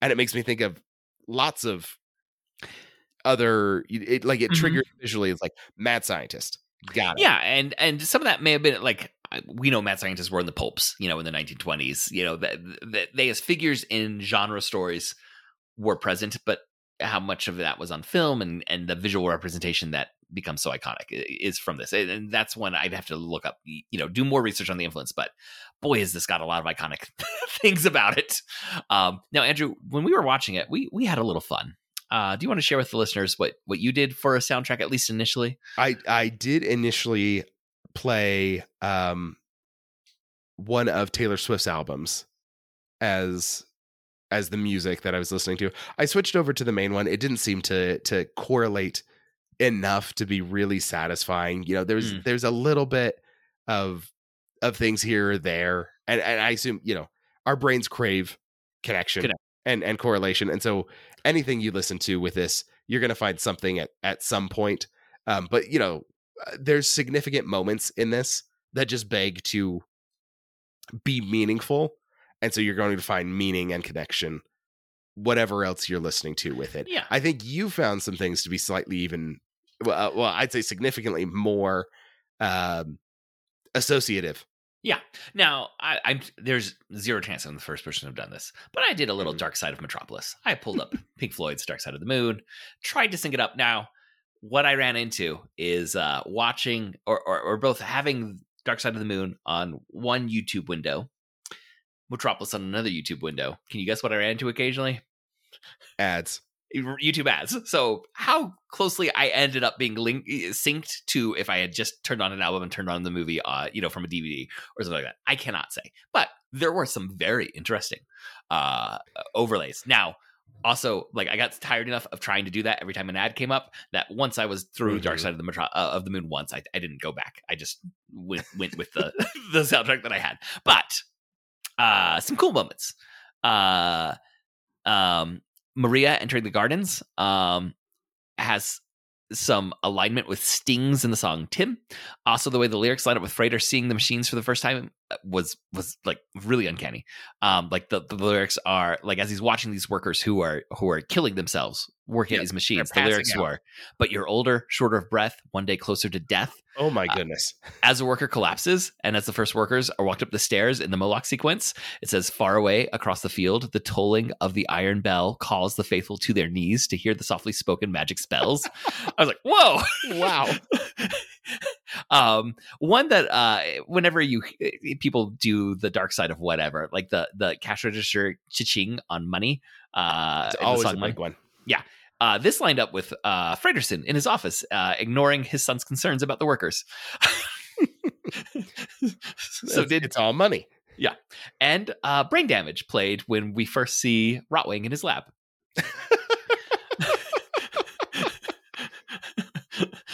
And it makes me think of lots of other, it triggers visually. It's like mad scientist. Got it. Yeah, and some of that may have been like, we know mad scientists were in the pulps, you know, in the 1920s, you know, that they as figures in genre stories were present, but how much of that was on film and the visual representation that becomes so iconic is from this. And that's one I'd have to look up, you know, do more research on the influence, but boy, has this got a lot of iconic things about it. Now, Andrew, when we were watching it, we had a little fun. Do you want to share with the listeners what you did for a soundtrack, at least initially? I did initially play one of Taylor Swift's albums as the music that I was listening to. I switched over to the main one. It didn't seem to correlate enough to be really satisfying. You know, there's a little bit of things here or there And I assume, you know, our brains crave connection and correlation. And so anything you listen to with this, you're going to find something at some point. But, you know, there's significant moments in this that just beg to be meaningful. And so you're going to find meaning and connection, whatever else you're listening to with it. Yeah. I think you found some things to be slightly even, well, I'd say significantly more associative. Yeah. Now, I'm there's zero chance I'm the first person to have done this, but I did a little Dark Side of Metropolis. I pulled up Pink Floyd's Dark Side of the Moon, tried to sync it up. Now, what I ran into is watching or both having Dark Side of the Moon on one YouTube window, Metropolis on another YouTube window. Can you guess what I ran into occasionally? Ads. YouTube ads. So how closely I ended up being synced to if I had just turned on an album and turned on the movie, you know, from a DVD or something like that, I cannot say. But there were some very interesting overlays. Now, also, like, I got tired enough of trying to do that every time an ad came up that once I was through Dark Side of the Moon once, I didn't go back. I just went with the, the soundtrack that I had. But some cool moments. Maria entering the gardens has some alignment with Stings in the song Tim. Also, the way the lyrics line up with Freder seeing the machines for the first time was like really uncanny. Like the lyrics are like as he's watching these workers who are killing themselves working at these machines. The lyrics were, "But you're older, shorter of breath, one day closer to death." Oh my goodness! As a worker collapses, and as the first workers are walked up the stairs in the Moloch sequence, it says, "Far away across the field, the tolling of the iron bell calls the faithful to their knees to hear the softly spoken magic spells." I was like, "Whoa, wow!" One that whenever people do the dark side of whatever, like the cash register cha-ching on money, it's always a big one. Yeah. This lined up with Frederson in his office, ignoring his son's concerns about the workers. It's all money. Yeah. And brain damage played when we first see Rotwang in his lab.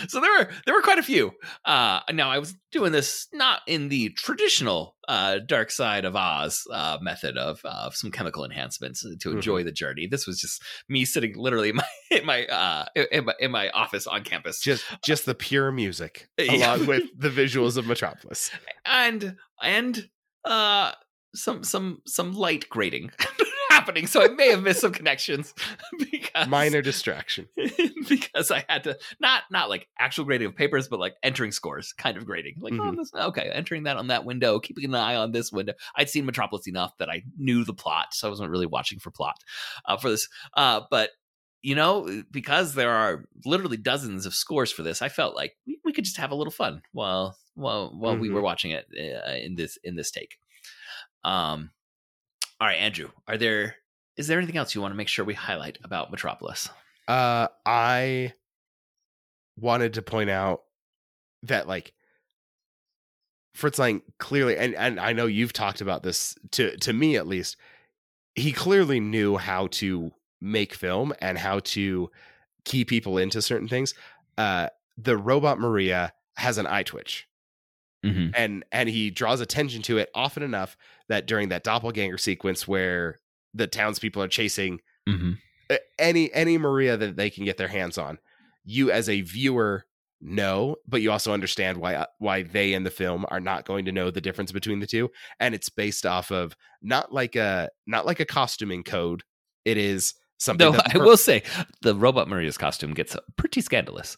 So there were quite a few. Now, I was doing this not in the traditional Dark Side of Oz method of some chemical enhancements to enjoy the journey. This was just me sitting literally in my office on campus. Just the pure music along with the visuals of Metropolis and some light grating. Happening, so I may have missed some connections because minor distraction because I had to not like actual grading of papers, but like entering scores kind of grading, like entering that on that window, keeping an eye on this window. I'd seen Metropolis enough that I knew the plot, so I wasn't really watching for plot for this, but you know, because there are literally dozens of scores for this, I felt like we could just have a little fun while we were watching it in this take. All right, Andrew, is there anything else you want to make sure we highlight about Metropolis? I wanted to point out that, like, Fritz Lang clearly, and I know you've talked about this to me at least, he clearly knew how to make film and how to key people into certain things. The robot Maria has an eye twitch. Mm-hmm. And he draws attention to it often enough that during that doppelganger sequence where the townspeople are chasing any Maria that they can get their hands on, you as a viewer know, but you also understand why they in the film are not going to know the difference between the two. And it's based off of not like a costuming code. It is something. Though I will say the robot Maria's costume gets pretty scandalous.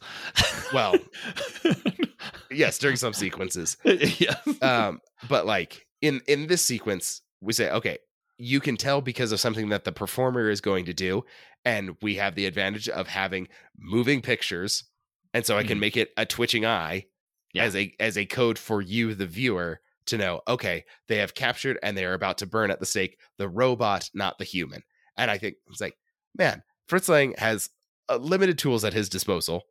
Well. Yes, during some sequences. Yeah. But like in this sequence, we say, okay, you can tell because of something that the performer is going to do. And we have the advantage of having moving pictures. And so I can make it a twitching eye as a code for you, the viewer, to know, okay, they have captured and they are about to burn at the stake the robot, not the human. And I think it's like, man, Fritz Lang has limited tools at his disposal.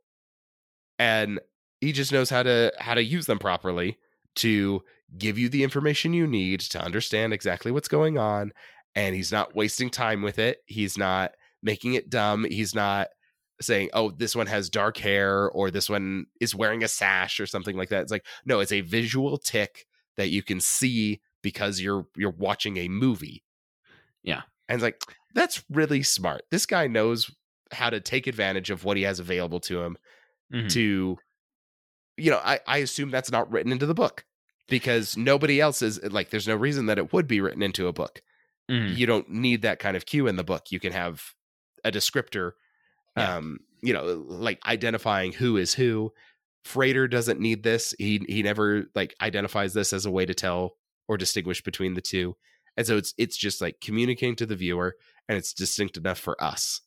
And he just knows how to use them properly to give you the information you need to understand exactly what's going on. And he's not wasting time with it. He's not making it dumb. He's not saying, oh, this one has dark hair or this one is wearing a sash or something like that. It's like, no, it's a visual tick that you can see because you're watching a movie. Yeah. And it's like, that's really smart. This guy knows how to take advantage of what he has available to him to, you know, I assume that's not written into the book because nobody else is like, there's no reason that it would be written into a book. You don't need that kind of cue in the book. You can have a descriptor, you know, like identifying who is who. Freder doesn't need this. He never like identifies this as a way to tell or distinguish between the two. And so it's just like communicating to the viewer, and it's distinct enough for us.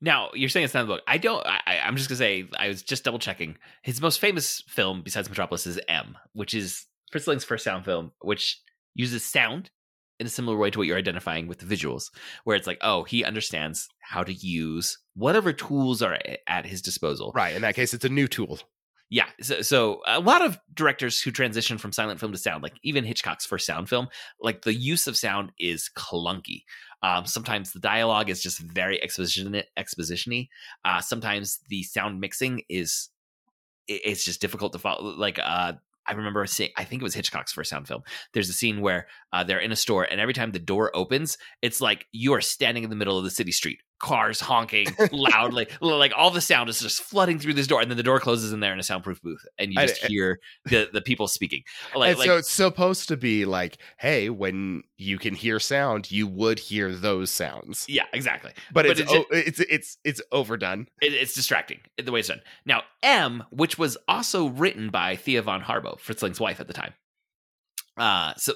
Now, you're saying it's not in the book. I don't. I'm just going to say, I was just double checking. His most famous film besides Metropolis is M, which is Fritz Lang's first sound film, which uses sound in a similar way to what you're identifying with the visuals, where it's like, oh, he understands how to use whatever tools are at his disposal. Right. In that case, it's a new tool. Yeah. So a lot of directors who transition from silent film to sound, like even Hitchcock's first sound film, like the use of sound is clunky. Sometimes the dialogue is just very exposition-y. Sometimes the sound mixing is, it's just difficult to follow. Like, I remember seeing, I think it was Hitchcock's first sound film. There's a scene where they're in a store, and every time the door opens, it's like you are standing in the middle of the city street, cars honking loudly, like all the sound is just flooding through this door. And then the door closes in there in a soundproof booth, and you just hear the people speaking. Like, so it's supposed to be like, hey, when you can hear sound, you would hear those sounds. Yeah, exactly. But it's overdone. It's distracting the way it's done. Now, M, which was also written by Thea von Harbou, Fritz Lang's wife at the time.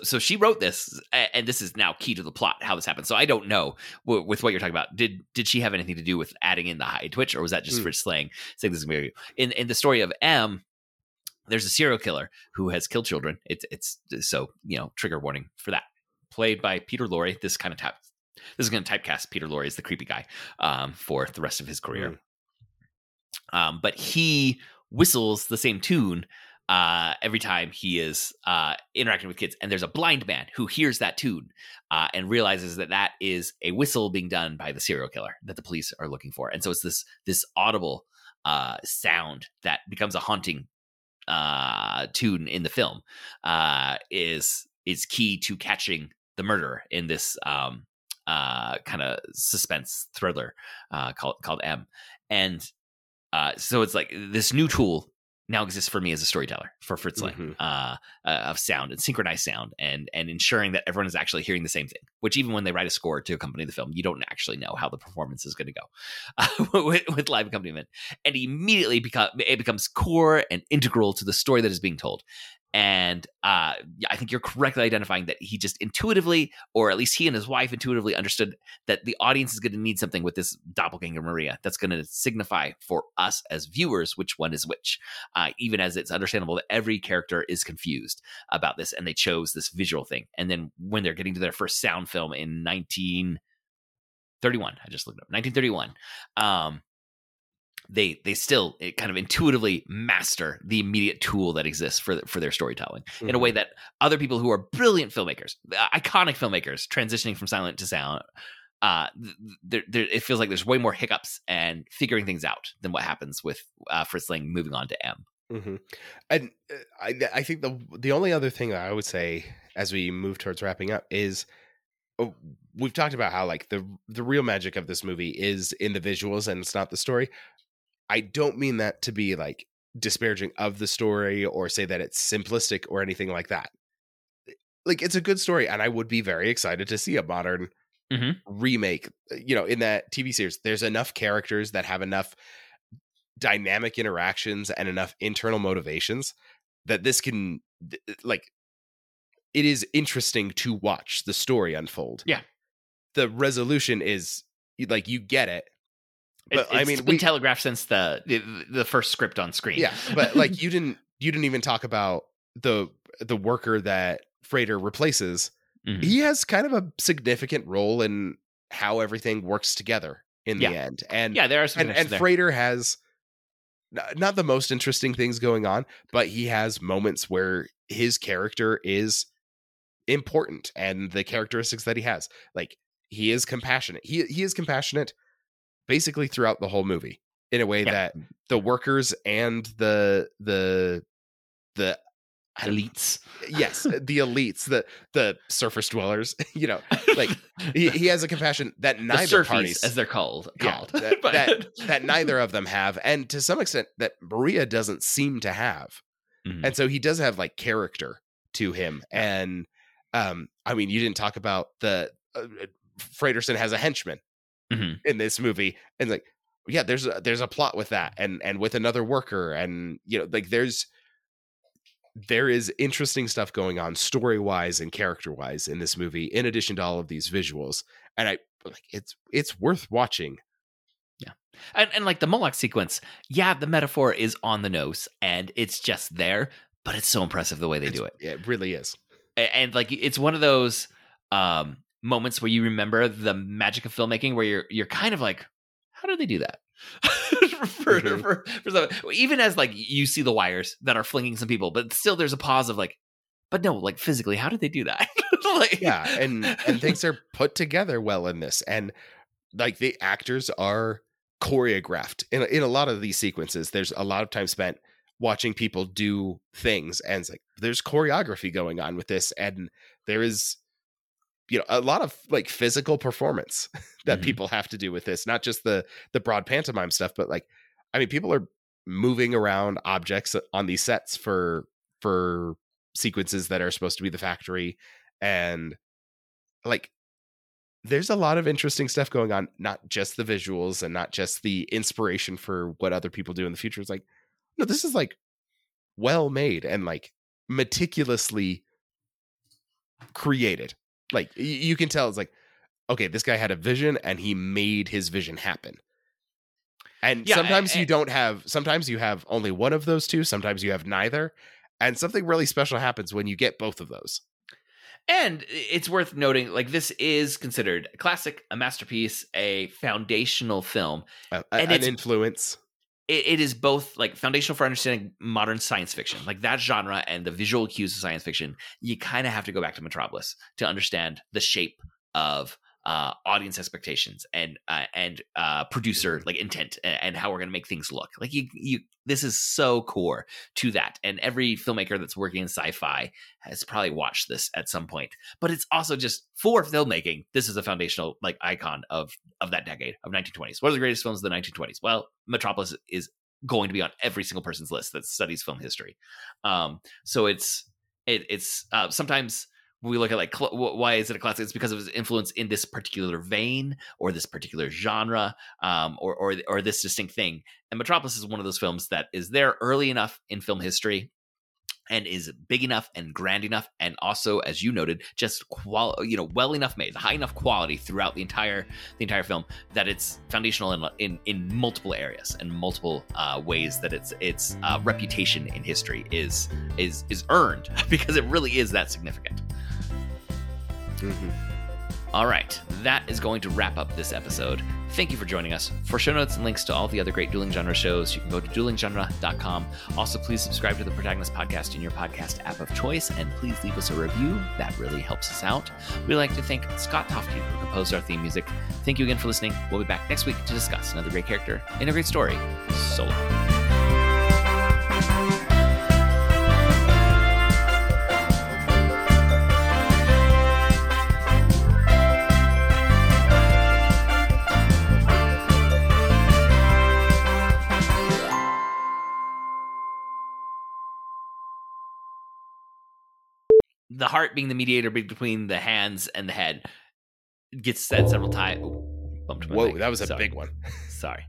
So she wrote this, and this is now key to the plot, how this happened. So I don't know with what you're talking about. Did she have anything to do with adding in the high twitch, or was that just Fritz Lang saying this is weird? In the story of M, there's a serial killer who has killed children. It's so, you know, trigger warning for that. Played by Peter Lorre. This is going to typecast Peter Lorre as the creepy guy for the rest of his career. But he whistles the same tune every time he is interacting with kids. And there's a blind man who hears that tune and realizes that is a whistle being done by the serial killer that the police are looking for. And so it's this audible sound that becomes a haunting tune in the film is key to catching the murderer in this kind of suspense thriller called M. And so it's like this new tool now exists for me as a storyteller for Fritz Lang of sound and synchronized sound and ensuring that everyone is actually hearing the same thing, which even when they write a score to accompany the film, you don't actually know how the performance is going to go with live accompaniment. And immediately it becomes core and integral to the story that is being told. And I think you're correctly identifying that he just intuitively, or at least he and his wife intuitively understood that the audience is going to need something with this doppelganger Maria that's going to signify for us as viewers which one is which, even as it's understandable that every character is confused about this, and they chose this visual thing. And then when they're getting to their first sound film in 1931, I just looked it up, 1931, They still kind of intuitively master the immediate tool that exists for their storytelling in a way that other people who are brilliant filmmakers, iconic filmmakers, transitioning from silent to sound, it feels like there's way more hiccups and figuring things out than what happens with Fritz Lang moving on to M. And I think the only other thing that I would say as we move towards wrapping up is, we've talked about how like the real magic of this movie is in the visuals and it's not the story. I don't mean that to be like disparaging of the story or say that it's simplistic or anything like that. Like, it's a good story, and I would be very excited to see a modern remake, you know, in that TV series. There's enough characters that have enough dynamic interactions and enough internal motivations that this can like, it is interesting to watch the story unfold. Yeah. The resolution is like, you get it. But it's been telegraphed since the first script on screen. Yeah, but like you didn't even talk about the worker that Freder replaces. He has kind of a significant role in how everything works together in the end. And there are some and Freder has not the most interesting things going on, but he has moments where his character is important and the characteristics that he has. Like, he is compassionate. He is compassionate basically throughout the whole movie in a way that the workers and the elites. Yes, the elites, the surface dwellers, you know, like he has a compassion that neither parties, as they're called yeah, that neither of them have, and to some extent that Maria doesn't seem to have. Mm-hmm. And so he does have like character to him. And I mean, you didn't talk about the Frederson has a henchman mm-hmm. in this movie, and like, yeah, there's a plot with that and with another worker, and you know, like there is interesting stuff going on story-wise and character-wise in this movie, in addition to all of these visuals. And I like it's worth watching. Yeah. And like the Moloch sequence, yeah, the metaphor is on the nose and it's just there, but it's so impressive the way they do it. It really is. And like it's one of those moments where you remember the magic of filmmaking, where you're kind of like, how do they do that? for something. Even as like you see the wires that are flinging some people, but still there's a pause of like, but no, like physically, how did they do that? Like, yeah, and things are put together well in this, and like the actors are choreographed in a lot of these sequences. There's a lot of time spent watching people do things, and it's like there's choreography going on with this, and there is, you know, a lot of like physical performance that mm-hmm. people have to do with this, not just the broad pantomime stuff, but like, I mean, people are moving around objects on these sets for sequences that are supposed to be the factory. And like, there's a lot of interesting stuff going on, not just the visuals and not just the inspiration for what other people do in the future. It's like, no, this is like well made and like meticulously created. Like you can tell, it's like, okay, this guy had a vision and he made his vision happen. And yeah, sometimes you don't have, sometimes you have only one of those two, sometimes you have neither. And something really special happens when you get both of those. And it's worth noting, like this is considered a classic, a masterpiece, a foundational film. And an influence. It is both like foundational for understanding modern science fiction, like that genre and the visual cues of science fiction. You kind of have to go back to Metropolis to understand the shape of audience expectations and producer like intent and how we're going to make things look. Like this is so core to that. And every filmmaker that's working in sci-fi has probably watched this at some point. But it's also just for filmmaking, this is a foundational like icon of that decade of 1920s. What are the greatest films of the 1920s? Well, Metropolis is going to be on every single person's list that studies film history. So it's sometimes we look at like, why is it a classic? It's because of its influence in this particular vein or this particular genre, or this distinct thing. And Metropolis is one of those films that is there early enough in film history and is big enough and grand enough. And also, as you noted, just well enough made, high enough quality throughout the entire film that it's foundational in multiple areas and multiple ways that its reputation in history is earned because it really is that significant. Mm-hmm. All right, that is going to wrap up this episode. Thank you for joining us. For show notes and links to all the other great Dueling Genre shows, you can go to duelinggenre.com. Also, please subscribe to the Protagonist Podcast in your podcast app of choice, and please leave us a review. That really helps us out. We'd like to thank Scott Tofty, who composed our theme music. Thank you again for listening. We'll be back next week to discuss another great character and a great story. So long. The heart being the mediator between the hands and the head gets said several times. Whoa, that was a big one. Sorry.